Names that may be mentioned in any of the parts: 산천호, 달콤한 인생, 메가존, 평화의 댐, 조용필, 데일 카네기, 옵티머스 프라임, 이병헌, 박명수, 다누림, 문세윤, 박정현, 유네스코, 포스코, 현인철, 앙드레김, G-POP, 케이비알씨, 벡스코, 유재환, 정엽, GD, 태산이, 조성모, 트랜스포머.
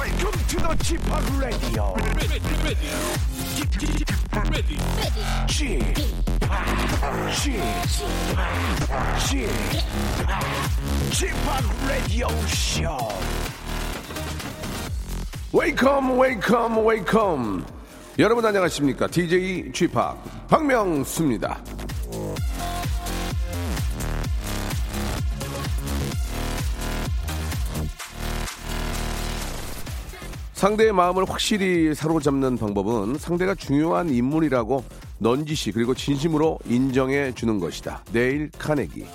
Welcome to the G-POP Radio. G-POP Radio Show. Welcome, welcome, welcome. 여러분 안녕하십니까? DJ G-POP 박명수입니다. 상대의 마음을 확실히 사로잡는 방법은 상대가 중요한 인물이라고 넌지시 그리고 진심으로 인정해 주는 것이다. 데일 카네기.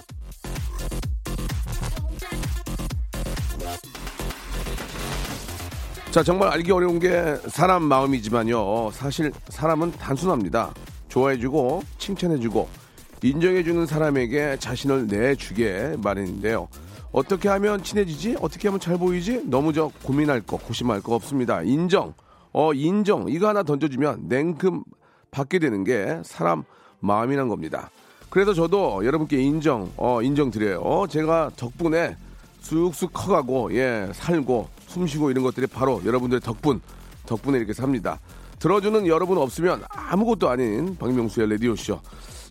자, 정말 알기 어려운 게 사람 마음이지만요. 사실 사람은 단순합니다. 좋아해주고 칭찬해주고 인정해주는 사람에게 자신을 내주게 마련인데요. 어떻게 하면 친해지지? 어떻게 하면 잘 보이지? 너무 저 고민할 거, 고심할 거 없습니다. 인정. 이거 하나 던져주면 냉큼 받게 되는 게 사람 마음이란 겁니다. 그래서 저도 여러분께 인정 드려요. 제가 덕분에 쑥쑥 커가고, 예, 살고, 숨쉬고 이런 것들이 바로 여러분들의 덕분에 이렇게 삽니다. 들어주는 여러분 없으면 아무것도 아닌 박명수의 라디오쇼.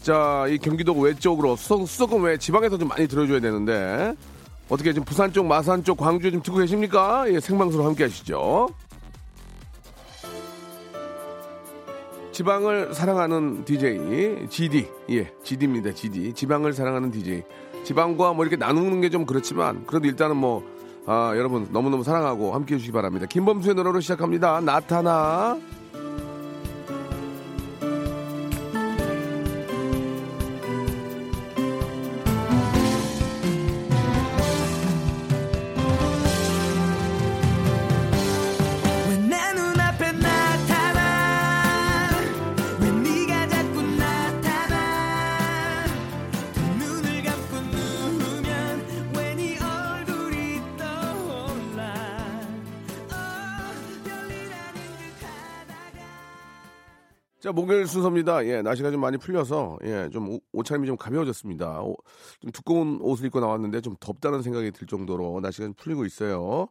자, 이 경기도 외 쪽으로, 수도권 외 지방에서 좀 많이 들어줘야 되는데, 어떻게 지금 부산 쪽, 마산 쪽, 광주 좀 듣고 계십니까? 예, 생방송으로 함께 하시죠. 지방을 사랑하는 DJ, GD. 예, GD입니다, GD. 지방을 사랑하는 DJ. 지방과 뭐 이렇게 나누는 게 좀 그렇지만, 그래도 일단은 뭐, 여러분 너무너무 사랑하고 함께 해주시기 바랍니다. 김범수의 노래로 시작합니다. 나타나. 자, 목요일 순서입니다. 예, 날씨가 좀 많이 풀려서, 예, 좀 옷차림이 좀 가벼워졌습니다. 좀 두꺼운 옷을 입고 나왔는데 좀 덥다는 생각이 들 정도로 날씨가 좀 풀리고 있어요.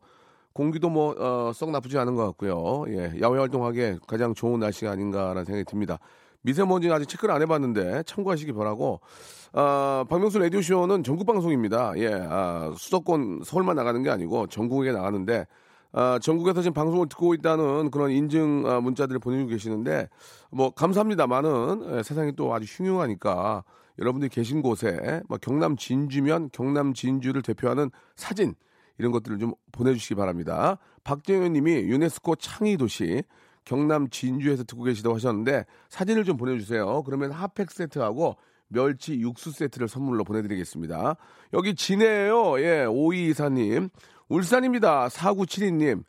공기도 뭐, 썩 나쁘지 않은 것 같고요. 예, 야외 활동하기에 가장 좋은 날씨가 아닌가라는 생각이 듭니다. 미세먼지는 아직 체크를 안 해봤는데 참고하시기 바라고, 박명수 라디오쇼는 전국 방송입니다. 예, 수도권 서울만 나가는 게 아니고 전국에 나가는데, 전국에서 지금 방송을 듣고 있다는 그런 인증 문자들을 보내주고 계시는데, 뭐, 감사합니다만은, 예, 세상이 또 아주 흉흉하니까, 여러분들이 계신 곳에, 뭐, 경남 진주면 경남 진주를 대표하는 사진, 이런 것들을 좀 보내주시기 바랍니다. 박정현 님이 유네스코 창의 도시, 경남 진주에서 듣고 계시다고 하셨는데, 사진을 좀 보내주세요. 그러면 핫팩 세트하고 멸치 육수 세트를 선물로 보내드리겠습니다. 여기 진해에요. 예, 5224님. 울산입니다. 4972님.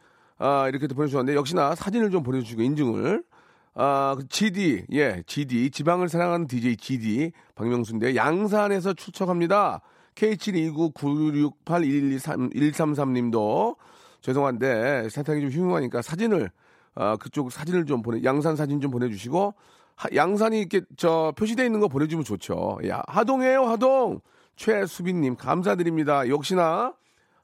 이렇게 또 보내주셨는데, 역시나 사진을 좀 보내주시고, 인증을. GD, 예, GD. 지방을 사랑하는 DJ GD. 박명수인데, 양산에서 출첵합니다. K7229968113님도. 죄송한데, 세상이 좀 흉흉하니까 사진을, 그쪽 사진을 좀 양산 사진 좀 보내주시고, 양산이 이렇게, 표시되어 있는 거 보내주면 좋죠. 야, 하동이에요, 하동! 최수빈님, 감사드립니다. 역시나,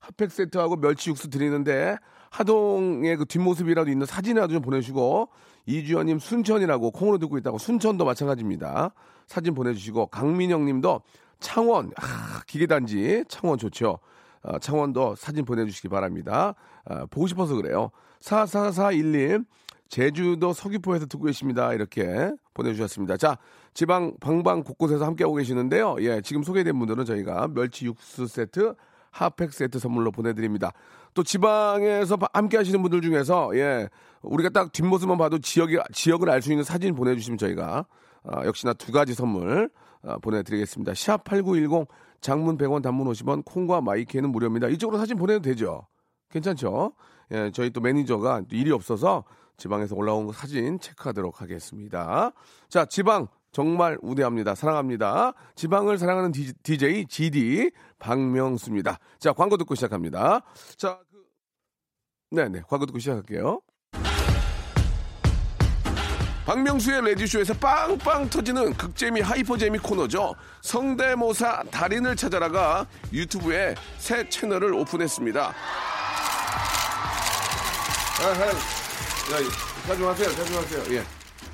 핫팩 세트하고 멸치 육수 드리는데 하동의 그 뒷모습이라도 있는 사진이라도 좀 보내주시고, 이주연님 순천이라고 콩으로 듣고 있다고 순천도 마찬가지입니다. 사진 보내주시고, 강민영님도 창원, 기계단지 창원 좋죠. 창원도 사진 보내주시기 바랍니다. 보고 싶어서 그래요. 4441님 제주도 서귀포에서 듣고 계십니다. 이렇게 보내주셨습니다. 자, 지방 방방 곳곳에서 함께하고 계시는데요. 예, 지금 소개된 분들은 저희가 멸치 육수 세트 핫팩 세트 선물로 보내드립니다. 또 지방에서 함께 하시는 분들 중에서, 예, 우리가 딱 뒷모습만 봐도 지역을 알 수 있는 사진 보내주시면 저희가, 역시나 두 가지 선물, 보내드리겠습니다. 샵 8910 장문 100원 단문 50원 콩과 마이키는 무료입니다. 이쪽으로 사진 보내도 되죠? 괜찮죠? 예, 저희 또 매니저가 일이 없어서 지방에서 올라온 거 사진 체크하도록 하겠습니다. 자, 지방 정말 우대합니다. 사랑합니다. 지방을 사랑하는 DJ GD 박명수입니다. 자, 광고 듣고 시작합니다. 자, 네네, 광고 듣고 시작할게요. 박명수의 레디쇼에서 빵빵 터지는 극재미 하이퍼재미 코너죠. 성대모사 달인을 찾아라가 유튜브에 새 채널을 오픈했습니다. 자중하세요, 자중하세요. 예.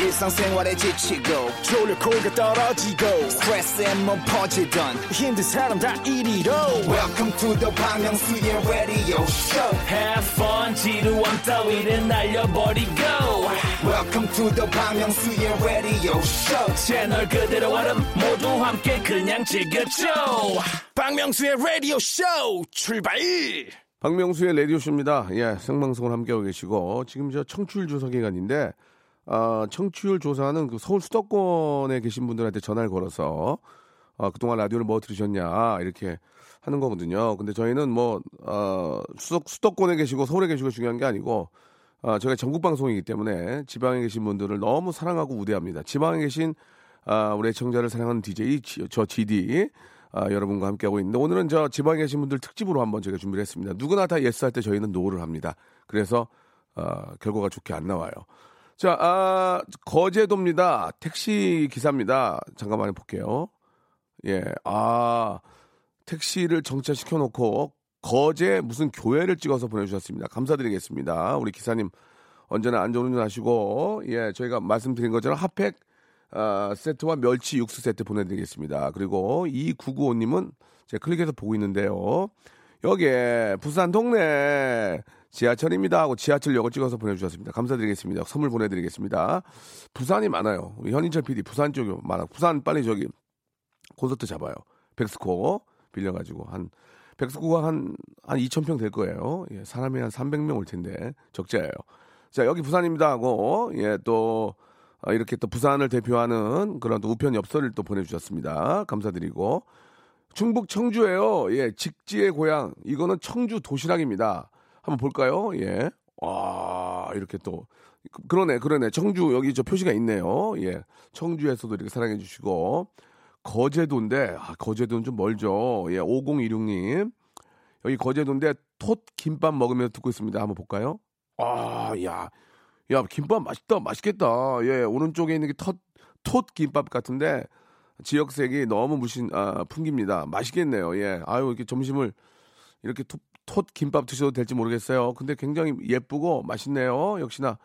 일상생활에 지치고 졸려 코가 떨어지고 스트레스에 몸 퍼지던 힘든 사람 다 이리로 Welcome to the 박명수의 radio show. Have fun 지루함 따위를 날려버리고 Welcome to the 박명수의 radio show. 채널 그대로 와름 모두 함께 그냥 즐겨줘. 박명수의 radio show 출발. 박명수의 radio show입니다. 예, 생방송을 함께하고 계시고 지금 저 청취율 조사 기간인데. 청취율 조사는 그 서울 수도권에 계신 분들한테 전화를 걸어서 그동안 라디오를 뭐 들으셨냐 이렇게 하는 거거든요. 근데 저희는 뭐 수도권에 계시고 서울에 계시고 중요한 게 아니고 저희가 전국 방송이기 때문에 지방에 계신 분들을 너무 사랑하고 우대합니다. 지방에 계신 우리 애청자를 사랑하는 DJ 저 GD 여러분과 함께하고 있는데 오늘은 저 지방에 계신 분들 특집으로 한번 저희가 준비를 했습니다. 누구나 다 예스 할 때 저희는 노를 합니다. 그래서 결과가 좋게 안 나와요. 자, 거제도입니다. 택시 기사입니다. 잠깐만 볼게요. 예, 택시를 정차시켜놓고 거제 무슨 교회를 찍어서 보내주셨습니다. 감사드리겠습니다. 우리 기사님 언제나 안전운전 하시고, 예, 저희가 말씀드린 것처럼 핫팩 세트와 멸치 육수 세트 보내드리겠습니다. 그리고 2995님은 제가 클릭해서 보고 있는데요. 여기에 부산 동네 지하철입니다 하고 지하철역을 찍어서 보내주셨습니다. 감사드리겠습니다. 선물 보내드리겠습니다. 부산이 많아요. 현인철 PD 부산 쪽이 많아. 부산 빨리 저기 콘서트 잡아요. 벡스코 빌려가지고 한 벡스코가 한 2,000평 될 거예요. 예, 사람이 한 300명 올 텐데 적자예요. 자 여기 부산입니다 하고 예 또 이렇게 또 부산을 대표하는 그런 또 우편 엽서를 또 보내주셨습니다. 감사드리고 충북 청주예요. 예 직지의 고향 이거는 청주 도시락입니다. 한번 볼까요? 예. 와, 이렇게 또. 그러네. 청주, 여기 저 표시가 있네요. 예. 청주에서도 이렇게 사랑해주시고. 거제도인데, 거제도는 좀 멀죠. 예. 5026님. 여기 거제도인데, 톳 김밥 먹으면서 듣고 있습니다. 한번 볼까요? 아, 야. 야, 김밥 맛있겠다. 예. 오른쪽에 있는 게 톳 김밥 같은데, 지역색이 너무 풍깁니다. 맛있겠네요. 예. 아유, 이렇게 점심을 이렇게 톳 김밥 드셔도 될지 모르겠어요. 근데 굉장히 예쁘고 맛있네요. 역시나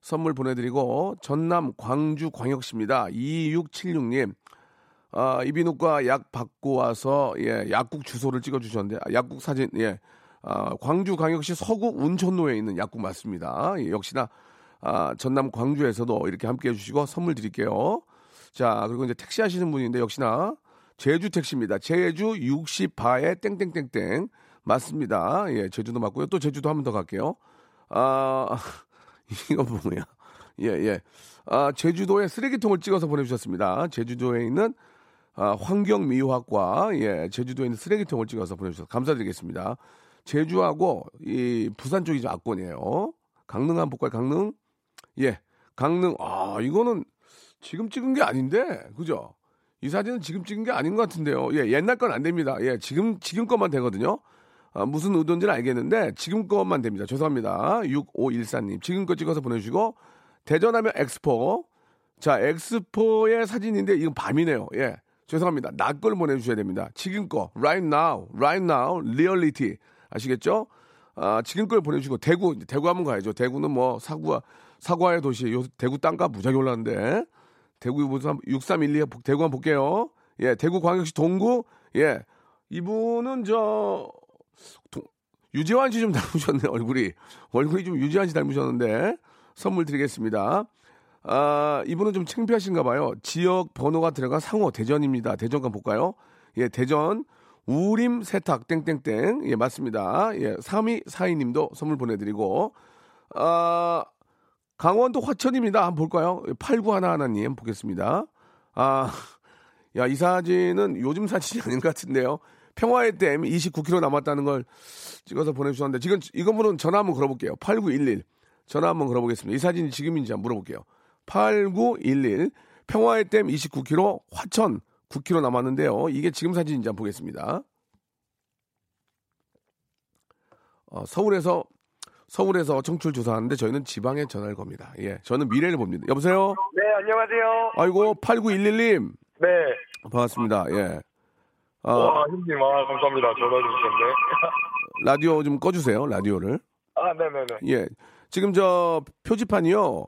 선물 보내드리고 전남 광주광역시입니다. 2676님 이비인후과 약 받고 와서 예, 약국 주소를 찍어주셨는데 약국 사진 예, 광주광역시 서구 운천로에 있는 약국 맞습니다. 예, 역시나 전남 광주에서도 이렇게 함께해 주시고 선물 드릴게요. 자 그리고 이제 택시 하시는 분인데 역시나 제주 택시입니다. 제주 60바에 땡땡땡땡 맞습니다. 예, 제주도 맞고요. 또 제주도 한 번 더 갈게요. 이거 뭐야? 예. 제주도에 쓰레기통을 찍어서 보내주셨습니다. 제주도에 있는 환경미화과, 예, 제주도에 있는 쓰레기통을 찍어서 보내주셔서 감사드리겠습니다. 제주하고 이 부산 쪽이 좀 압권이에요. 강릉 한번 볼까요? 강릉, 예, 강릉. 아, 이거는 지금 찍은 게 아닌데, 그죠? 이 사진은 지금 찍은 게 아닌 것 같은데요. 예, 옛날 건 안 됩니다. 예, 지금 것만 되거든요. 무슨 의도인지는 알겠는데 지금 것만 됩니다. 죄송합니다. 6514님 지금 거 찍어서 보내주시고 대전하면 엑스포 자 엑스포의 사진인데 이건 밤이네요. 예 죄송합니다. 낮 걸 보내주셔야 됩니다. 지금 거 right now 리얼리티 아시겠죠? 지금 걸 보내주시고 대구 한번 가야죠. 대구는 뭐 사과의 도시 요 대구 땅값 무지하게 올랐는데 대구 6312 대구 한번 볼게요. 예 대구 광역시 동구 예 이분은 유재환 씨 좀 닮으셨네 얼굴이 좀 유재환 씨 닮으셨는데 선물 드리겠습니다. 이분은 좀 창피하신가 봐요. 지역 번호가 들어간 상호 대전입니다. 대전 가 볼까요? 예 대전 우림 세탁 땡땡땡 예 맞습니다. 예 3242님도 선물 보내드리고 강원도 화천입니다. 한번 볼까요? 8911님 보겠습니다. 야 이 사진은 요즘 사진이 아닌 것 같은데요. 평화의 댐 29km 남았다는 걸 찍어서 보내주셨는데 지금 이거분은 전화 한번 걸어볼게요. 8911 전화 한번 걸어보겠습니다. 이 사진이 지금인지 한번 물어볼게요. 8911 평화의 댐 29km 화천 9km 남았는데요. 이게 지금 사진인지 한번 보겠습니다. 서울에서 청출 조사하는데 저희는 지방에 전화를 겁니다. 예, 저는 미래를 봅니다. 여보세요? 네, 안녕하세요. 아이고, 8911님. 네. 반갑습니다. 예. 와, 형님, 아, 감사합니다. 전화 주셨는데. 라디오 좀 꺼주세요, 라디오를. 아, 네네네. 예. 지금 저 표지판이요.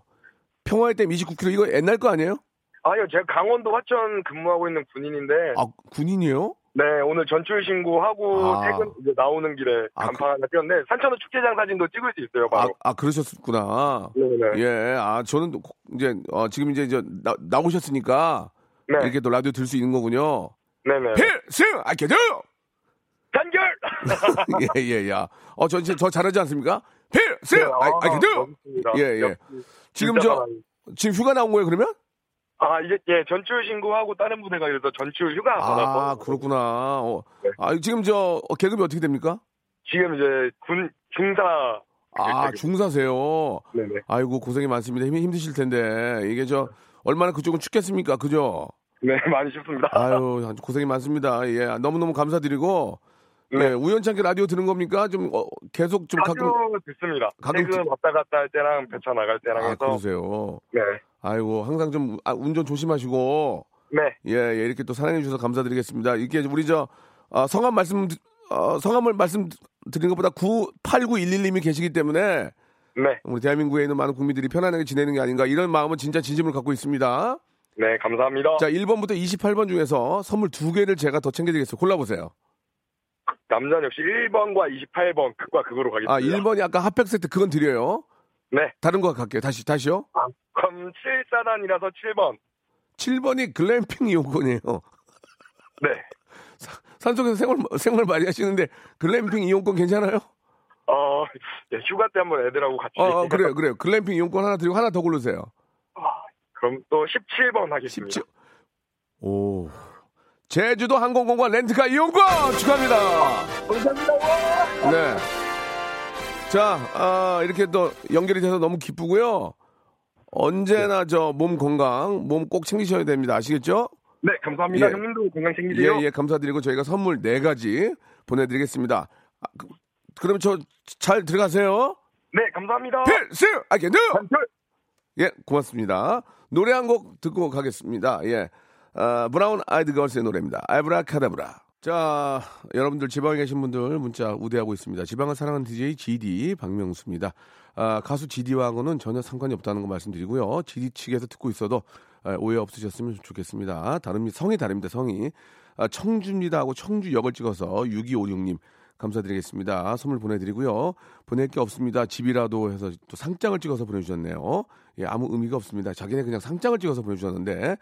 평화의 댐 29km, 이거 옛날 거 아니에요? 아니요, 제가 강원도 화천 근무하고 있는 군인인데. 아, 군인이요? 네, 오늘 전출 신고하고 퇴근 이제 나오는 길에 간판 하나 띄었는데 산천호 축제장 사진도 찍을 수 있어요, 바로. 아, 그러셨구나. 네네. 예, 아, 저는 이제 지금 이제 나오셨으니까 네. 이렇게 또 라디오 들 수 있는 거군요. 네네. 필승 아껴줘. 단결. 예예예. 저 잘하지 않습니까? 필승 아껴줘. 예예. 지금 지금 휴가 나온 거예요, 그러면? 아, 이제, 예, 전출 신고하고 다른 부대가 이래서 전출 휴가 받았고. 아, 그렇구나. 네. 아, 지금 계급이 어떻게 됩니까? 지금 이제 중사. 아, 중사세요? 네네. 아이고, 고생이 많습니다. 힘드실 텐데. 이게 얼마나 그쪽은 춥겠습니까? 그죠? 네, 많이 춥습니다. 아유, 고생이 많습니다. 예, 너무너무 감사드리고. 네, 예, 우연찮게 라디오 듣는 겁니까? 좀 계속 좀 가끔 듣습니다. 가끔 왔다 갔다 할 때랑 배차 나갈 때랑 해서. 그러세요. 네. 아이고, 항상 좀 운전 조심하시고. 네. 예, 이렇게 또 사랑해 주셔서 감사드리겠습니다. 이게 우리 성함을 말씀드린 것보다 8911님이 계시기 때문에 네. 우리 대한민국에 있는 많은 국민들이 편안하게 지내는 게 아닌가 이런 마음은 진짜 진심으로 갖고 있습니다. 네, 감사합니다. 자, 1번부터 28번 중에서 선물 2개를 제가 더 챙겨드리겠습니다. 골라보세요. 남자는 역시 1번과 28번, 극과 극으로 가겠습니다. 아, 1번이 아까 핫팩 세트 그건 드려요. 네. 다른 거 갈게요. 다시요. 아, 그럼 7사단이라서 7번. 7번이 글램핑 이용권이에요. 네. 산속에서 생활 많이 하시는데 글램핑 이용권 괜찮아요? 네, 휴가 때 한번 애들하고 같이. 그래요. 글램핑 이용권 하나 드리고 하나 더 고르세요. 그럼 또 17번 하겠습니다. 17... 오... 제주도 항공권과 렌트카 이용권 축하합니다. 감사합니다. 네. 자, 이렇게 또 연결이 돼서 너무 기쁘고요. 언제나 몸 건강, 몸 꼭 챙기셔야 됩니다. 아시겠죠? 네, 감사합니다. 예. 형님도 건강 챙기세요. 예, 감사드리고 저희가 선물 4가지 보내드리겠습니다. 아, 그럼 잘 들어가세요. 네, 감사합니다. 필승! 예, 고맙습니다. 노래 한 곡 듣고 가겠습니다. 예. 브라운 아이드 걸스의 노래입니다. 아브라카다브라. 자, 여러분들 지방에 계신 분들 문자 우대하고 있습니다. 지방을 사랑하는 DJ GD 박명수입니다. 가수 GD와는 전혀 상관이 없다는 거 말씀드리고요. GD 측에서 듣고 있어도 오해 없으셨으면 좋겠습니다. 성이 다릅니다. 성이. 청주입니다 하고 청주역을 찍어서 6256님 감사드리겠습니다. 선물 보내드리고요. 보낼 게 없습니다. 집이라도 해서 또 상장을 찍어서 보내주셨네요. 예, 아무 의미가 없습니다. 자기네 그냥 상장을 찍어서 보내주셨는데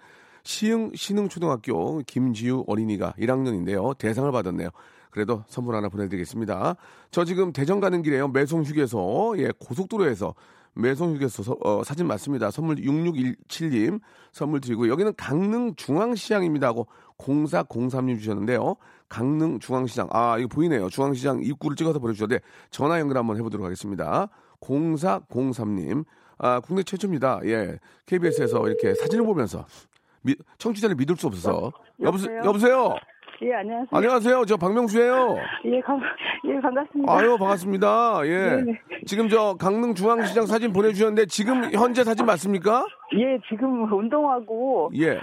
신흥초등학교 김지우 어린이가 1학년인데요. 대상을 받았네요. 그래도 선물 하나 보내드리겠습니다. 저 지금 대전 가는 길에요. 매송휴게소, 예, 고속도로에서 매송휴게소 사진 맞습니다. 선물 6617님 선물 드리고 여기는 강릉중앙시장입니다 하고 0403님 주셨는데요. 강릉중앙시장, 아, 이거 보이네요. 중앙시장 입구를 찍어서 보내주셨는데 전화 연결 한번 해보도록 하겠습니다. 0403님, 아, 국내 최초입니다. 예, KBS에서 이렇게 사진을 보면서 청취자를 믿을 수 없어서. 여보세요? 예, 안녕하세요. 안녕하세요. 저 박명수예요. 예, 반갑습니다. 아유, 반갑습니다. 예. 네네. 지금 강릉중앙시장 사진 보내주셨는데 지금 현재 사진 맞습니까? 예, 지금 운동하고. 예,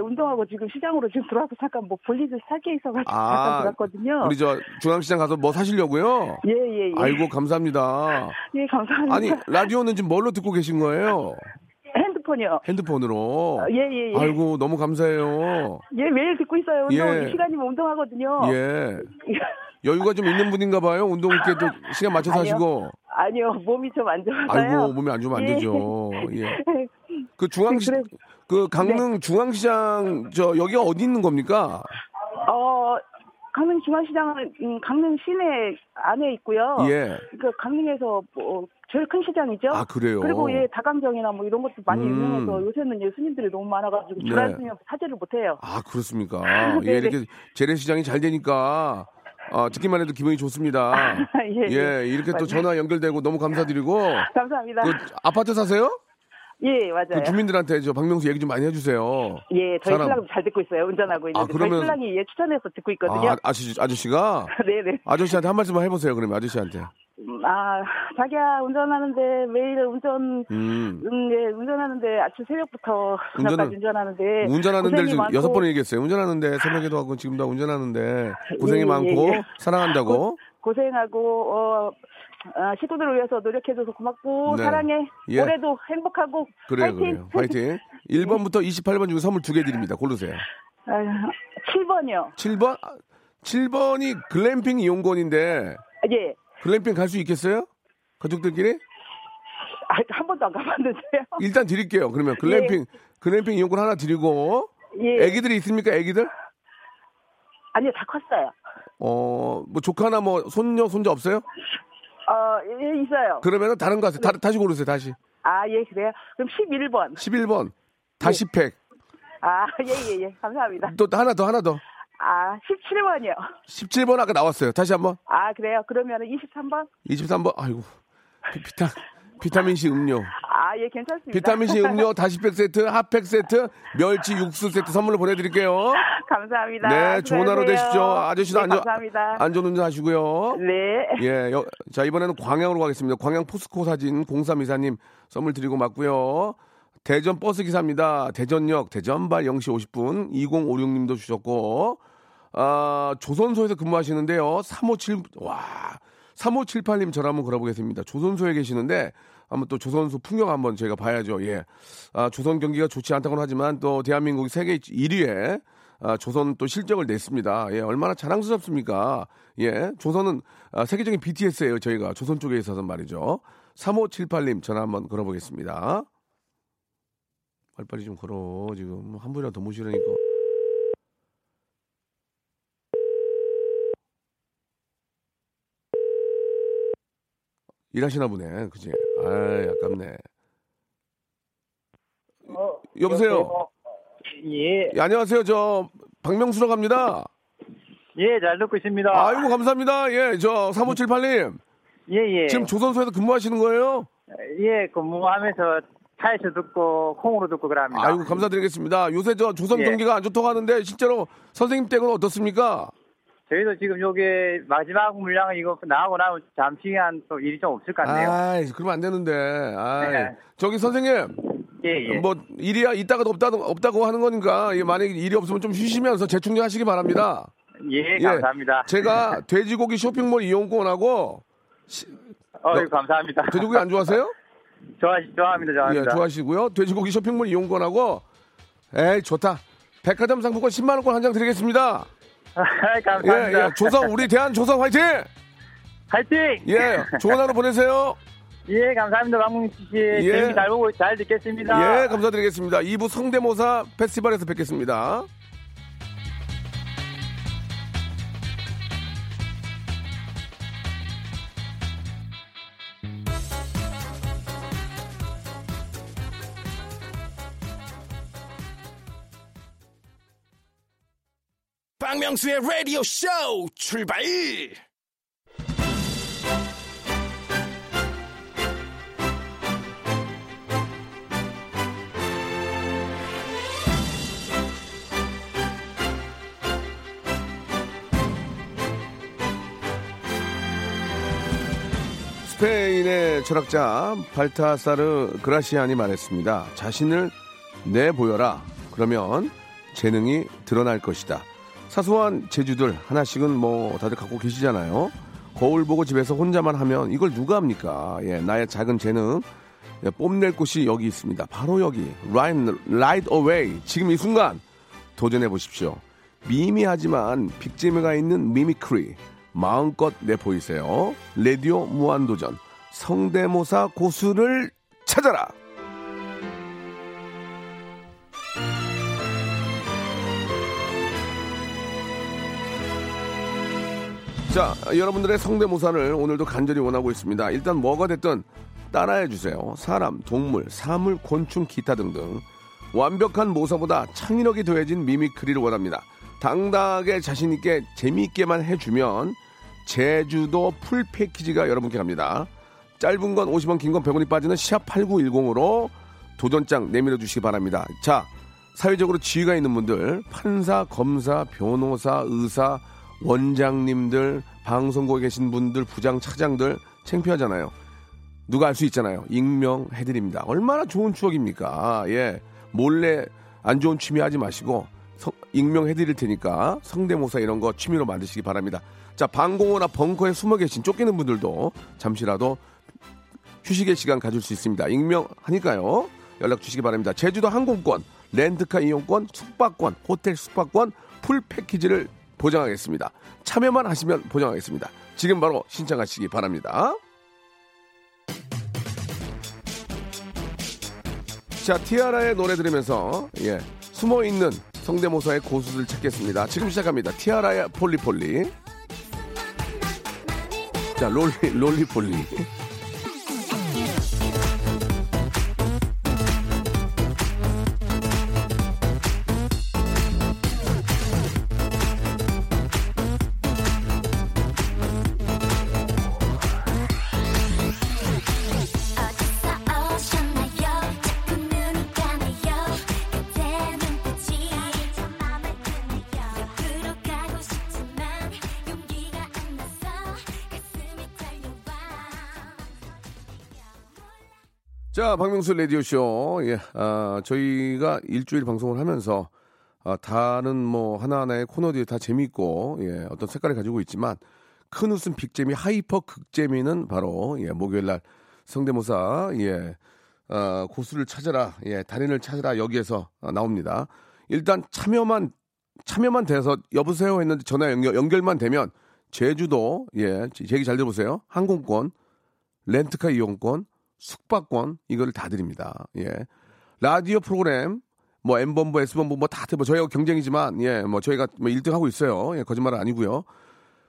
운동하고 지금 시장으로 지금 들어와서 잠깐 볼일을 사게 있어가지고 잠깐 들어왔거든요. 우리 중앙시장 가서 뭐 사시려고요? 예. 아이고, 감사합니다. 예, 감사합니다. 아니, 라디오는 지금 뭘로 듣고 계신 거예요? 핸드폰으로. 예. 아이고, 너무 감사해요. 예, 매일 듣고 있어요. 운동, 예. 시간이면 운동하거든요. 예. 여유가 좀 있는 분인가 봐요. 운동 이렇게 또 시간 맞춰서 하시고. 아니요, 몸이 좀 안 좋아요. 아이고, 몸이 안 좋으면 안 되죠. 예. 강릉 중앙시장 여기가 어디 있는 겁니까? 강릉 중앙시장은 강릉 시내 안에 있고요. 예. 그 강릉에서 제일 큰 시장이죠. 아, 그래요. 그리고 다감정이나 뭐 이런 것도 많이 유명해서 요새는 손님들이 너무 많아가지고 주말이면 사제를 못해요. 아, 그렇습니까. 예, 이렇게 재래시장이 잘 되니까 듣기만 해도 기분이 좋습니다. 예, 이렇게 또 전화 연결되고 너무 감사드리고. 감사합니다. 아파트 사세요? 예, 맞아요. 그 주민들한테 박명수 얘기 좀 많이 해주세요. 예, 저희 신랑도 잘 듣고 있어요. 운전하고 있는데. 저희 신랑이 추천해서 듣고 있거든요. 아저씨가? 네네. 아저씨한테 한 말씀만 해보세요. 그러면 아저씨한테. 아, 자기야, 운전하는데, 매일 운전하는데, 아침 새벽부터 저녁까지 운전하는데. 운전하는 데를 지금 6번을 얘기했어요. 운전하는데, 새벽에도 하고, 지금도 운전하는데, 고생이 많고, 사랑한다고. 고생하고, 식구들을 위해서 노력해줘서 고맙고, 네. 사랑해. 예. 올해도 행복하고. 그래요, 파이팅. 그래요. 파이팅. 1번부터 28번 중에 선물 2개 드립니다. 고르세요. 7번이요. 7번? 7번이 글램핑 이용권인데. 예. 글램핑 갈 수 있겠어요? 가족들끼리? 아, 한 번도 안 가봤는데요. 일단 드릴게요. 그러면 글램핑, 예. 글램핑 이용권 하나 드리고. 예. 애기들이 있습니까? 애기들? 아니요, 다 컸어요. 뭐 조카나 뭐 손녀, 손자 없어요? 예, 있어요. 그러면은 다른 거 하세요. 네. 다시 고르세요, 다시. 아, 예, 그래요? 그럼 11번. 11번. 다시 예. 팩. 아, 예, 예, 예. 감사합니다. 또 하나 더. 아, 17번이요. 17번 아까 나왔어요. 다시 한번. 아, 그래요? 그러면은 23번? 23번. 아이고. 비타민C 음료. 아, 예, 괜찮습니다. 비타민C 음료, 다시팩 세트, 핫팩 세트, 멸치 육수 세트 선물로 보내드릴게요. 감사합니다. 네, 좋은 하루 되십시오. 아저씨도 네, 안전 운전하시고요. 네. 예, 자, 이번에는 광양으로 가겠습니다. 광양 포스코 사진 0324님 선물 드리고 맞고요. 대전 버스 기사입니다. 대전역, 대전발 0시 50분, 2056님도 주셨고, 아, 조선소에서 근무하시는데요. 3578님 전화 한번 걸어보겠습니다. 조선소에 계시는데, 한번 또 조선소 풍경 한번 저희가 봐야죠. 예. 아, 조선 경기가 좋지 않다고는 하지만 또 대한민국이 세계 1위에 아, 조선 또 실적을 냈습니다. 예, 얼마나 자랑스럽습니까? 예, 조선은 아, 세계적인 BTS예요. 저희가 조선 쪽에 있어서 말이죠. 3578님 전화 한번 걸어보겠습니다. 빨리 좀 걸어. 지금 한 분이라도 더 모시라니까. 일하시나 보네, 그지? 아이, 아깝네. 여보세요? 예. 예. 안녕하세요. 저, 박명수로 갑니다. 예, 잘 듣고 있습니다. 아이고, 감사합니다. 예, 저, 3578님. 예, 예. 지금 조선소에서 근무하시는 거예요? 예, 근무하면서 차에서 듣고, 콩으로 듣고 그럽니다. 아이고, 감사드리겠습니다. 요새 저, 조선 경기가 예. 안 좋다고 하는데, 실제로 선생님 댁은 어떻습니까? 저희도 지금 요게 마지막 물량은 이거 나오고 나면 잠시 한 또 일이 좀 없을 것 같네요. 아이, 그러면 안 되는데. 아이. 네. 저기 선생님. 예, 예. 뭐, 일이야, 있다가도 없다고 하는 거니까, 예, 만약에 일이 없으면 좀 쉬시면서 재충전하시기 바랍니다. 예, 감사합니다. 예, 제가 돼지고기 쇼핑몰 이용권하고. 감사합니다. 돼지고기 안 좋아하세요? 좋아합니다. 예, 좋아하시고요. 돼지고기 쇼핑몰 이용권하고. 에이, 좋다. 백화점 상품권 10만원권 한 장 드리겠습니다. 감사합니다. 예, 예. 조선, 우리 대한 조선 화이팅! 화이팅! 예, 좋은 하루 보내세요. 예, 감사합니다. 박명수 씨. 예. 잘 보고 잘 듣겠습니다. 예, 감사드리겠습니다. 2부 성대모사 페스티벌에서 뵙겠습니다. 박명수의 라디오 쇼 출발! 스페인의 철학자 발타사르 그라시안이 말했습니다. 자신을 내보여라. 그러면 재능이 드러날 것이다. 사소한 재주들 하나씩은 뭐 다들 갖고 계시잖아요. 거울 보고 집에서 혼자만 하면 이걸 누가 합니까? 예, 나의 작은 재능 예, 뽐낼 곳이 여기 있습니다. 바로 여기 right away 지금 이 순간 도전해 보십시오. 미미하지만 빅재미가 있는 미미크리 마음껏 내보이세요. 라디오 무한도전 성대모사 고수를 찾아라. 자, 여러분들의 성대모사를 오늘도 간절히 원하고 있습니다. 일단 뭐가 됐든 따라해주세요. 사람, 동물, 사물, 곤충, 기타 등등 완벽한 모사보다 창의력이 더해진 미미크리를 원합니다. 당당하게 자신있게 재미있게만 해주면 제주도 풀패키지가 여러분께 갑니다. 짧은 건 50원, 긴 건 100원이 빠지는 샵 8910으로 도전장 내밀어주시기 바랍니다. 자, 사회적으로 지위가 있는 분들 판사, 검사, 변호사, 의사 원장님들, 방송국에 계신 분들, 부장, 차장들 창피하잖아요. 누가 알 수 있잖아요. 익명해드립니다. 얼마나 좋은 추억입니까? 예, 몰래 안 좋은 취미 하지 마시고 익명해드릴 테니까 성대모사 이런 거 취미로 만드시기 바랍니다. 자, 방공호나 벙커에 숨어 계신 쫓기는 분들도 잠시라도 휴식의 시간 가질 수 있습니다. 익명하니까요. 연락 주시기 바랍니다. 제주도 항공권, 렌트카 이용권, 숙박권, 호텔 숙박권 풀 패키지를 보장하겠습니다. 참여만 하시면 보장하겠습니다. 지금 바로 신청하시기 바랍니다. 자, 티아라의 노래 들으면서 예, 숨어있는 성대모사의 고수들 찾겠습니다. 지금 시작합니다. 티아라의 폴리폴리. 자, 롤리폴리. 자, 박명수 라디오쇼. 예, 저희가 일주일 방송을 하면서, 다른 뭐, 하나하나의 코너들이 다 재미있고, 예, 어떤 색깔을 가지고 있지만, 큰 웃음 빅재미, 하이퍼 극재미는 바로, 예, 목요일날 성대모사, 예, 고수를 찾아라, 예, 달인을 찾아라, 여기에서 나옵니다. 일단 참여만 돼서, 여보세요 했는데 전화 연결만 되면, 제주도, 예, 얘기 잘 들어보세요. 항공권, 렌트카 이용권, 숙박권, 이거를 다 드립니다. 예. 라디오 프로그램, 뭐, M본부, S본부, 뭐, 다, 뭐, 저희하고 경쟁이지만, 예, 뭐, 저희가 뭐 1등 하고 있어요. 예, 거짓말은 아니고요.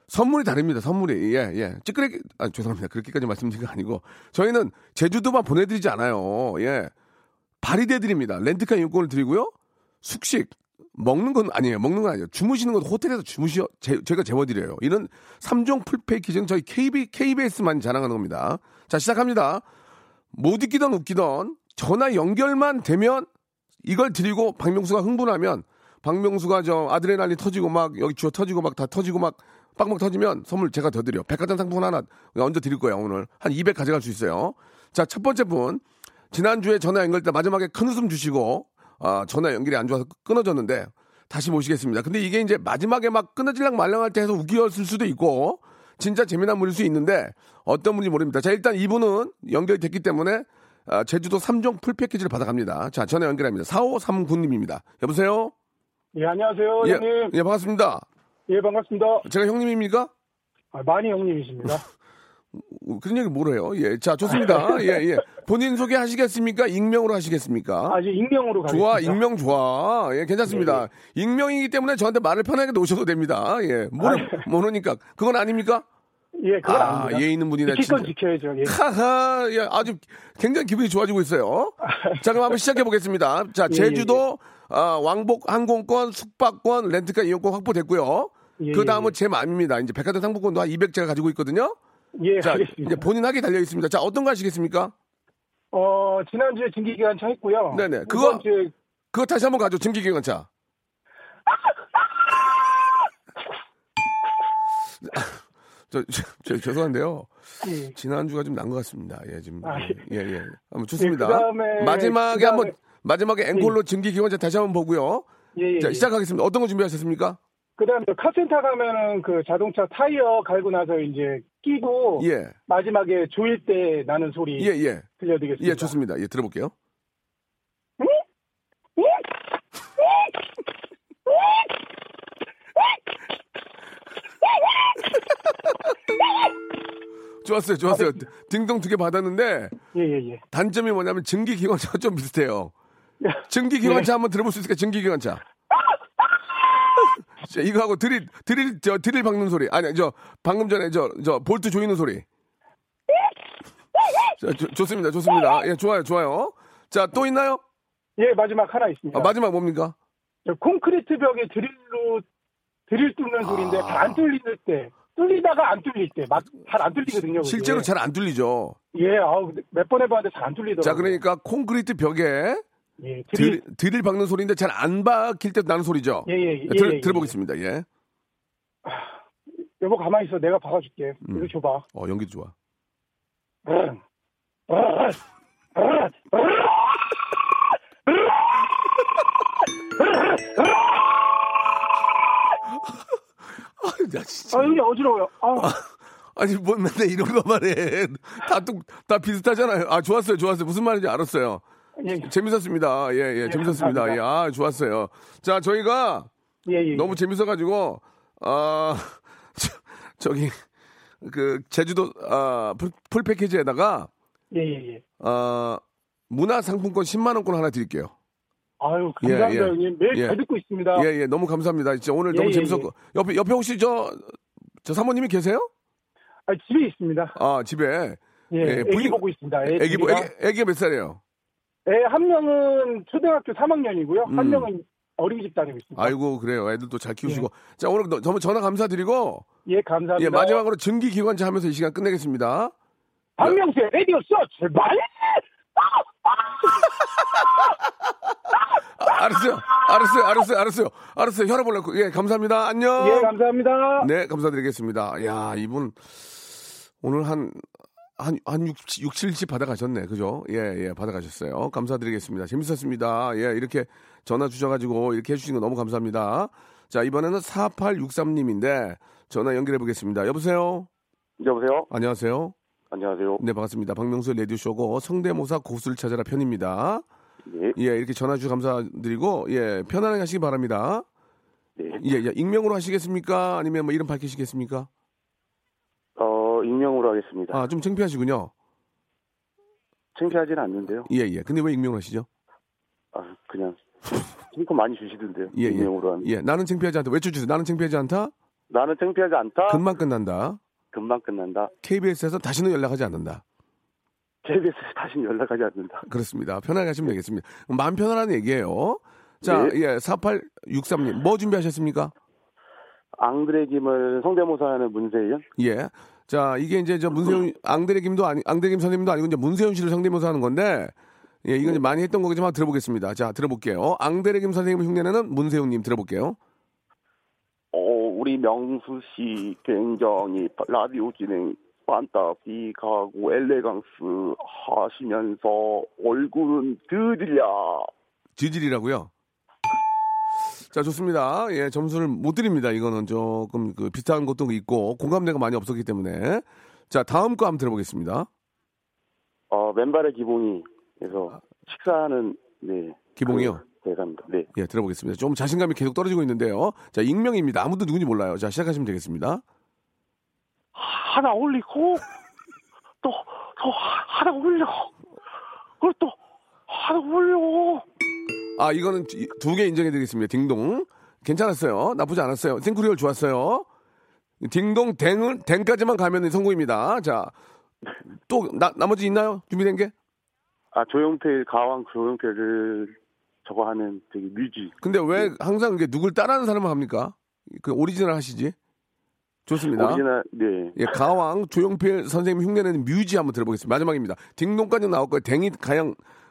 선물이 다릅니다, 선물이. 예, 예. 찌끄레기, 아, 죄송합니다. 그렇게까지 말씀드린 거 아니고. 저희는 제주도만 보내드리지 않아요. 예. 발휘대드립니다. 렌트카 이용권을 드리고요. 숙식, 먹는 건 아니에요. 먹는 건 아니에요. 주무시는 건 호텔에서 제가 재워드려요. 이런 3종 풀패키지는 저희 KBS만 자랑하는 겁니다. 자, 시작합니다. 못 웃기던 웃기던 전화 연결만 되면 이걸 드리고 박명수가 흥분하면 박명수가 저 아드레날린 터지고 막 여기 주어 터지고 막 다 터지고 막 빵빵 터지면 선물 제가 더 드려. 백화점 상품 하나 얹어 드릴 거예요. 오늘 한 200 가져갈 수 있어요. 자, 첫 번째 분. 지난주에 전화 연결 때 마지막에 큰 웃음 주시고 전화 연결이 안 좋아서 끊어졌는데 다시 모시겠습니다. 근데 이게 이제 마지막에 막 끊어질랑 말랑할 때 해서 웃겼을 수도 있고 진짜 재미난 분일 수 있는데 어떤 분인지 모릅니다. 자, 일단 이분은 연결됐기 때문에 제주도 3종 풀패키지를 받아갑니다. 자, 전화 연결합니다. 4539님입니다. 여보세요? 예, 안녕하세요. 예, 형님. 예, 반갑습니다. 예, 반갑습니다. 제가 형님입니까? 아, 많이 형님이십니다. 그런 얘기 뭐래요? 예, 자, 좋습니다. 예, 예. 본인 소개하시겠습니까? 익명으로 하시겠습니까? 아, 이제 익명으로 가겠습니다. 좋아, 익명 좋아. 예, 괜찮습니다. 예, 예. 익명이기 때문에 저한테 말을 편하게 놓으셔도 됩니다. 예, 모르니까. 그건 아닙니까? 예, 그건 아닙니다. 예, 있는 분이네. 지키건 지켜야죠. 예. 하하, 예, 아주 굉장히 기분이 좋아지고 있어요. 자, 그럼 한번 시작해 보겠습니다. 자, 제주도 예, 예. 왕복 항공권, 숙박권, 렌트카 이용권 확보됐고요. 예, 그 다음은 제 마음입니다. 이제 백화점 상품권도 한 200 제가 가지고 있거든요. 예, 자, 알겠습니다. 이제 본인 하기 달려 있습니다. 자, 어떤 거 하시겠습니까? 지난주에 증기기관차 했고요. 네네. 그거 다시 한번 가죠. 증기기관차. 저 죄송한데요. 예. 지난주가 좀 난 것 같습니다. 예, 지금. 아, 예, 예. 한번 좋습니다. 예, 그다음에, 마지막에 앵콜로 예. 증기기관차 다시 한번 보고요. 예, 예. 자, 시작하겠습니다. 어떤 거 준비하셨습니까? 그다음에 카센터 가면은 그 자동차 타이어 갈고 나서 이제 끼고 예. 마지막에 조일 때 나는 소리 예, 예. 들려드리겠습니다. 예, 좋습니다. 예, 들어볼게요. 좋았어요. 딩동 2개 받았는데 예. 단점이 뭐냐면 증기기관차가 좀 비슷해요. 증기기관차 예. 한번 들어볼 수 있을까요? 증기기관차. 이거하고 드릴 박는 소리. 아니, 저, 방금 전에 저, 볼트 조이는 소리. 자, 좋습니다. 예, 좋아요. 자, 또 있나요? 예, 마지막 하나 있습니다. 마지막 뭡니까? 저, 콘크리트 벽에 드릴 뚫는 소리인데, 잘 안 뚫릴 때, 뚫리다가 안 뚫릴 때, 막, 잘 안 뚫리거든요. 실제로 잘 안 뚫리죠. 예, 몇 번 해봤는데 잘 안 뚫리더라고요. 자, 그러니까 콘크리트 벽에, 예, 드릴 박는 소리인데 잘 안 박힐 때 나는 소리죠. 예. 들어보겠습니다. 예. 여보 가만히 있어. 내가 박아줄게. 이거 줘봐. 어 연기도 좋아. 아, 진짜. 아, 여기 어지러워요. 아. 아니, 뭔 맨날 이런 거 말해. 다 비슷하잖아요. 아, 좋았어요, 좋았어요. 무슨 말인지 알았어요. 예, 예. 재밌었습니다. 예, 예, 재밌었습니다. 예, 아, 좋았어요. 자, 저희가 예, 예, 너무 재밌어가지고, 아, 저기, 그, 제주도, 아, 풀 패키지에다가, 예, 예, 예. 아, 문화상품권 10만원권 하나 드릴게요. 아유, 감사합니다. 예, 예. 형님. 매일 예. 잘 듣고 있습니다. 예, 예, 너무 감사합니다. 진짜 오늘 예, 너무 예, 재밌었고. 예. 옆에 혹시 저 사모님이 계세요? 아, 집에 있습니다. 아, 집에? 예, 예 애기 부인, 보고 있습니다. 애기가 몇 살이에요? 예, 한 명은 초등학교 3학년이고요. 한 명은 어린이집 다니고 있습니다. 아이고, 그래요. 애들도 잘 키우시고. 예. 자, 오늘 너무 전화 감사드리고. 예, 감사합니다. 예, 마지막으로 증기기관차 하면서 이 시간 끝내겠습니다. 박명수의 라디오 쇼 출발! 알았어요. 혈압 올랐고. 예, 감사합니다. 안녕. 예, 감사합니다. 네, 감사드리겠습니다. 야, 이분 오늘 한 6, 7집 받아가셨네. 그죠? 예, 예, 받아가셨어요. 감사드리겠습니다. 재밌었습니다. 예, 이렇게 전화 주셔가지고 이렇게 해주신 거 너무 감사합니다. 자, 이번에는 4863님인데 전화 연결해보겠습니다. 여보세요? 안녕하세요. 네, 반갑습니다. 박명수의 라디오쇼고 성대모사 고수를 찾아라 편입니다. 네. 예, 이렇게 전화 주셔서 감사드리고, 예, 편안하게 하시기 바랍니다. 네. 예, 예, 익명으로 하시겠습니까? 아니면 뭐 이름 밝히시겠습니까? 익명으로 하겠습니다. 아, 좀 창피하시군요. 창피하진 않는데요. 예, 예. 근데 왜 익명으로 하시죠? 아, 그냥. 힘껏 많이 주시던데요. 예, 익명으로 하면. 예, 나는 창피하지 않다. 외쳐주세요. 나는 창피하지 않다. 금방 끝난다. KBS에서 다시는 연락하지 않는다. KBS에서 다시는 연락하지 않는다. 그렇습니다. 편하게 하시면 되겠습니다. 마음 편하라는 얘기예요. 자, 네. 예, 4863님. 뭐 준비하셨습니까? 앙드레김을 성대모사하는 문세윤? 예. 자, 이게 이제 저 문세윤, 앙드레김 선생님도 아니고 이제 문세윤 씨를 성대모사하는 건데, 예, 이건 이제 많이 했던 거겠지만 들어보겠습니다. 자, 들어볼게요. 앙드레김 선생님을 흉내내는 문세윤님 들어볼게요. 우리 명수 씨 굉장히 라디오 진행 판타스틱하고 엘레강스 하시면서 얼굴은 드질이라고요? 자, 좋습니다. 예, 점수를 못 드립니다. 이거는 조금 그 비슷한 것도 있고 공감대가 많이 없었기 때문에. 자, 다음 거 한번 들어보겠습니다. 맨발의 기봉이에서 식사하는 네. 기봉이요? 네, 감사합니다. 네. 예, 들어보겠습니다. 좀 자신감이 계속 떨어지고 있는데요. 자, 익명입니다. 아무도 누군지 몰라요. 자, 시작하시면 되겠습니다. 하나 올리고, 또 하나 올려. 그리고 또 하나 올려. 아, 이거는 2개 인정해드리겠습니다. 딩동. 괜찮았어요. 나쁘지 않았어요. 생크리얼 좋았어요. 딩동, 댕까지만 가면 성공입니다. 자, 또 나머지 있나요? 준비된 게? 아, 조용필을. 저거 하는 되게 뮤지. 근데 왜 항상 이게 누굴 따라하는 사람을 합니까? 그 오리지널 하시지? 좋습니다. 오리지널, 네. 예, 가왕 조용필 선생님 흉내내는 뮤지 한번 들어보겠습니다. 마지막입니다. 딩동까지 나올 거예요. 댕이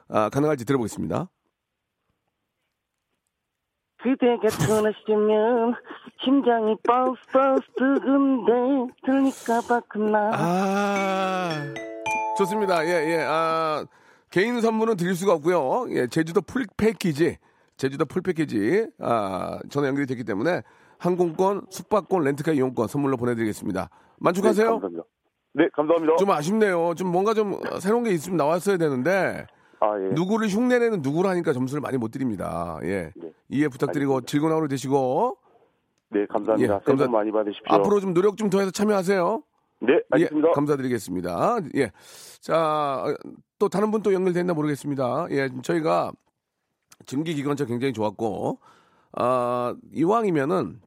가능할지 들어보겠습니다. 그대가 떠나시면 심장이 바우스 뜨근데 들릴까봐 겁나. 아, 좋습니다. 예, 예, 아. 개인 선물은 드릴 수가 없고요. 예, 제주도 풀 패키지 전화 연결이 됐기 때문에 항공권, 숙박권, 렌트카 이용권 선물로 보내드리겠습니다. 만족하세요? 네, 감사합니다. 좀 아쉽네요. 좀 뭔가 좀 새로운 게 있으면 나왔어야 되는데 예. 누구를 흉내내는 누구를 하니까 점수를 많이 못 드립니다. 예, 네. 이해 부탁드리고 알겠습니다. 즐거운 하루 되시고. 네, 감사합니다. 예, 새해 복 많이 받으십시오. 앞으로 좀 노력 좀 더해서 참여하세요. 네, 알겠습니다. 예, 감사드리겠습니다. 예, 자, 또 다른 분 또 연결됐나 모르겠습니다. 예, 저희가 증기기관차 굉장히 좋았고, 아, 이왕이면은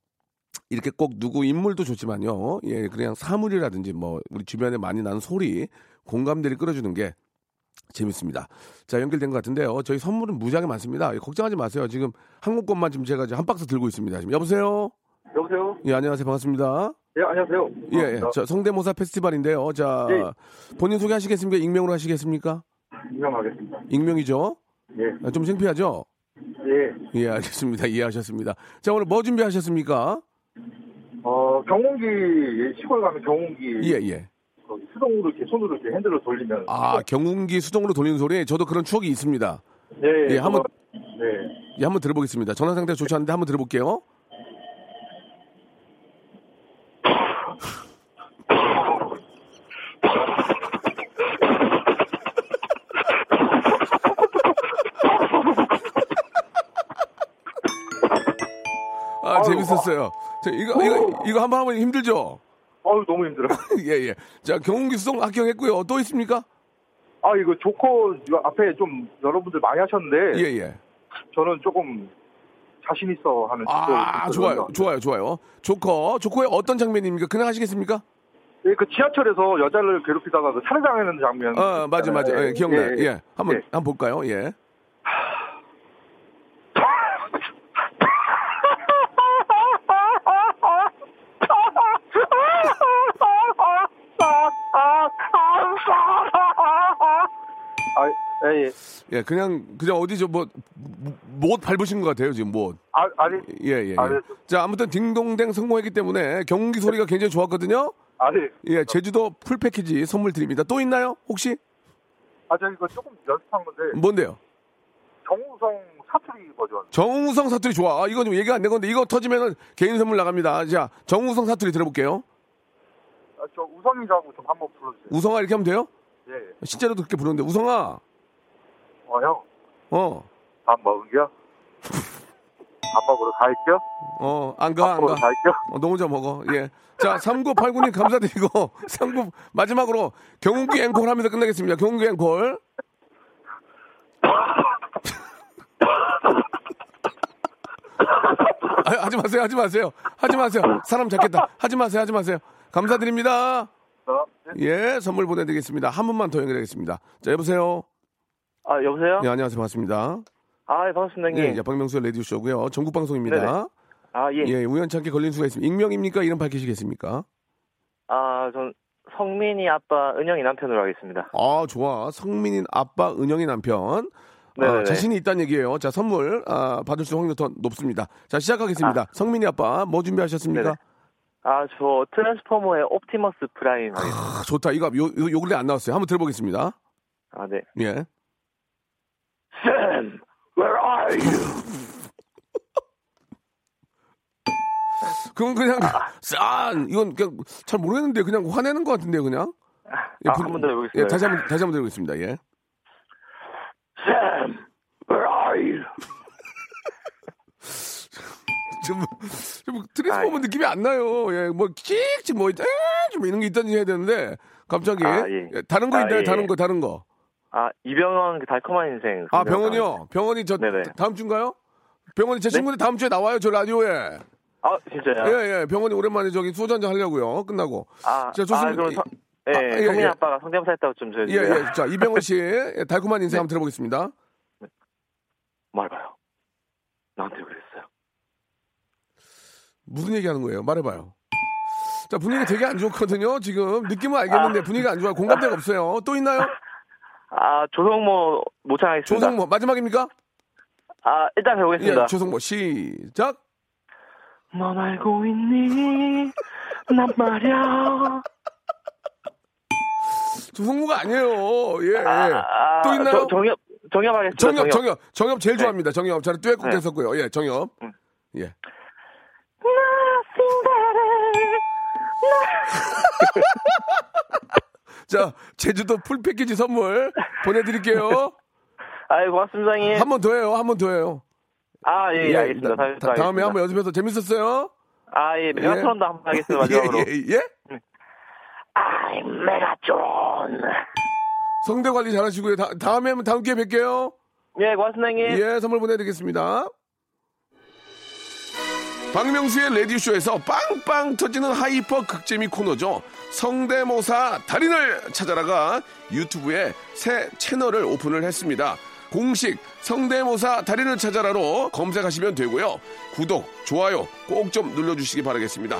이렇게 꼭 누구 인물도 좋지만요, 예, 그냥 사물이라든지 뭐 우리 주변에 많이 나는 소리, 공감대를 끌어주는 게 재밌습니다. 자, 연결된 것 같은데요. 저희 선물은 무지하게 많습니다. 예, 걱정하지 마세요. 지금 항공권만 지금 제가 한 박스 들고 있습니다. 지금 여보세요. 예, 안녕하세요. 반갑습니다. 예, 안녕하세요. 예, 저 성대모사 페스티벌인데요. 자, 예. 본인 소개하시겠습니까? 익명으로 하시겠습니까? 익명하겠습니다. 익명이죠? 예. 좀 창피하죠? 예. 예, 알겠습니다. 이해하셨습니다. 자, 오늘 뭐 준비하셨습니까? 경운기, 시골 가면 경운기. 예, 예. 수동으로 이렇게 손으로 이렇게 핸들을 돌리면. 아, 경운기 수동으로 돌리는 소리. 저도 그런 추억이 있습니다. 네. 예, 한번. 네. 예, 한번 들어보겠습니다. 전화 상태가 좋지 않은데 한번 들어볼게요. 아, 재밌었어요. 저 이거 한번 하면 힘들죠? 아유, 너무 힘들어. 예, 예. 자, 경운기 수동 합격했고요. 또 있습니까? 아, 이거 조커 앞에 좀 여러분들 많이 하셨는데. 예, 예. 저는 조금 자신 있어 하는. 아, 좋아요. 좋아요, 좋아요. 조커의 어떤 장면입니까? 그냥 하시겠습니까? 예, 그 지하철에서 여자를 괴롭히다가 그 살해당하는 장면. 아, 맞아, 맞아. 예, 기억나요. 예, 예. 예. 한번 볼까요? 예. 아, 예, 예. 예, 그냥 어디죠? 못 밟으신 것 같아요, 지금 못. 아니. 예, 예. 예. 아니. 자, 아무튼 딩동댕 성공했기 때문에 경기 소리가 굉장히 좋았거든요. 아니. 예, 제주도 풀 패키지 선물 드립니다. 또 있나요, 혹시? 아, 저 이거 조금 연습한 건데. 뭔데요? 정우성 사투리 버전. 정우성 사투리 좋아. 아, 이거 좀 얘기가 안 된 건데, 이거 터지면은 개인 선물 나갑니다. 자, 정우성 사투리 들어볼게요. 아, 저 우성이라고 좀 한번 불러주세요. 우성아, 이렇게 하면 돼요? 예, 예. 실제로도 그렇게 부르는데, 우성아. 어, 형. 어. 밥 먹은겨? 밥 먹으러 갈겨? 어, 안 가. 너 혼자 먹어. 예. 자, 3989님 감사드리고, 39, 마지막으로 경운기 앵콜 하면서 끝내겠습니다. 경운기 앵콜. 아, 하지 마세요. 사람 잡겠다. 하지 마세요. 감사드립니다. 예, 선물 보내드리겠습니다. 한 분만 더 연결하겠습니다. 자, 여보세요. 아, 여보세요. 예, 안녕하세요. 반갑습니다. 아, 예, 반갑습니다. 예, 예, 박명수의 라디오쇼고요. 전국 방송입니다. 네네. 아, 예. 예, 우연찮게 걸린 수가 있습니다. 익명입니까? 이름 밝히시겠습니까? 아, 전 성민이 아빠, 은영이 남편으로 하겠습니다. 아, 좋아. 성민이 아빠, 은영이 남편. 아, 자신이 있다는 얘기예요. 자, 선물 받을 수 확률 더 높습니다. 자, 시작하겠습니다. 아. 성민이 아빠, 뭐 준비하셨습니까? 네네. 아, 저 트랜스포머의 옵티머스 프라임. 아, 좋다. 이거 요 근래 안 나왔어요. 한번 들어보겠습니다. 아, 네. 예. Sam, where are you? 그건 그냥 싼. 이건 그냥 잘 모르겠는데 그냥 화내는 것 같은데요, 그냥. 예, 아, 한번 더 해보겠습니다. 예, 다시 한번 들어보겠습니다. 예. Sam, where are you? 좀 트랜스포머 느낌이 안 나요. 예, 뭐 킥 좀 이런 게 있다든지 해야 되는데 갑자기. 아, 예. 예, 다른 거 있나요? 아, 예. 다른 거. 아, 이병헌 달콤한 인생. 아, 병헌이요. 병헌이 저 네네. 다음 주인가요? 병헌이 제 친구들. 네? 다음 주에 나와요, 저 라디오에. 아, 진짜요? 예, 예. 병헌이 오랜만에 저기 소주 한잔 하려고요. 끝나고. 아, 자, 좋습니다. 아, 예, 성민 예. 아빠가 성대모사 했다고 좀 저예요. 예, 예. 자, 이병헌 씨 달콤한 인생. 네. 한번 들어보겠습니다. 네. 말해봐요. 나한테 그랬어요. 무슨 얘기하는 거예요? 말해봐요. 자, 분위기 되게 안 좋거든요. 지금 느낌은 알겠는데 분위기가 안 좋아요. 공감대가 없어요. 또 있나요? 아, 조성모 모창하겠습니다. 조성모 마지막입니까? 아, 일단 해보겠습니다. 예, 조성모 시작. 넌 알고 있니? 난 말이야. 조성모가 아니에요. 예. 또 있나요? 정엽 하겠습니다. 정엽 제일 좋아합니다. 정엽 저는 듀엣곡 했었고요. 네. 예, 정엽. 예. 자, 제주도 풀 패키지 선물 보내드릴게요. 아이, 고맙습니다, 형님. 한 번 더 해요. 아, 예, 예, 알겠습니다. 다음에 한번 연습해서 재밌었어요. 아, 예, 메가존도 예. 한번 하겠습니다, 마지막으로. 예? 아이, 메가존. 성대 관리 잘하시고요. 다음에 한번 다음 기회에 뵐게요. 예, 고맙습니다, 형님. 예, 선물 보내드리겠습니다. 박명수의 라디오쇼에서 빵빵 터지는 하이퍼 극재미 코너죠. 성대모사 달인을 찾아라가 유튜브에 새 채널을 오픈을 했습니다. 공식 성대모사 달인을 찾아라로 검색하시면 되고요. 구독, 좋아요 꼭 좀 눌러주시기 바라겠습니다.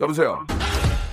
여보세요.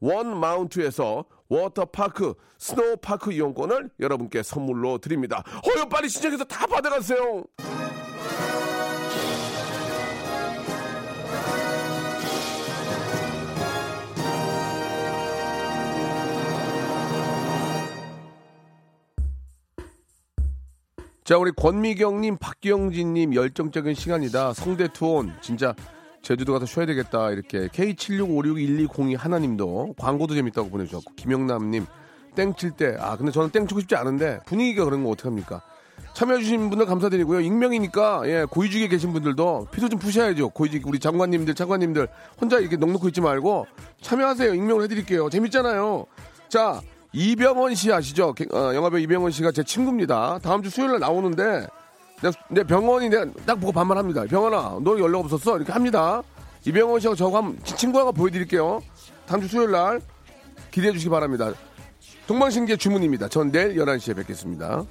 원마운트에서 워터파크 스노우파크 이용권을 여러분께 선물로 드립니다. 허여 빨리 신청해서 다 받아가세요. 자, 우리 권미경님, 박경진님 열정적인 시간이다. 성대투혼 진짜 제주도 가서 쉬어야 되겠다. 이렇게 K76561202 하나님도 광고도 재밌다고 보내주셨고, 김영남님 땡칠 때 아 근데 저는 땡치고 싶지 않은데 분위기가 그런 거 어떡합니까? 참여해주신 분들 감사드리고요. 익명이니까 예 고위직에 계신 분들도 피도 좀 푸셔야죠. 고위직 우리 장관님들 차관님들 혼자 이렇게 넋놓고 있지 말고 참여하세요. 익명을 해드릴게요. 재밌잖아요. 자. 이병헌 씨 아시죠? 영화배우 이병헌 씨가 제 친구입니다. 다음 주 수요일에 나오는데 내 병원이 내가 딱 보고 반말합니다. 병원아, 너 연락 없었어? 이렇게 합니다. 이병헌 씨하고 저하고 한번 친구하고 보여드릴게요. 다음 주 수요일 날 기대해 주시기 바랍니다. 동방신기의 주문입니다. 전 내일 11시에 뵙겠습니다.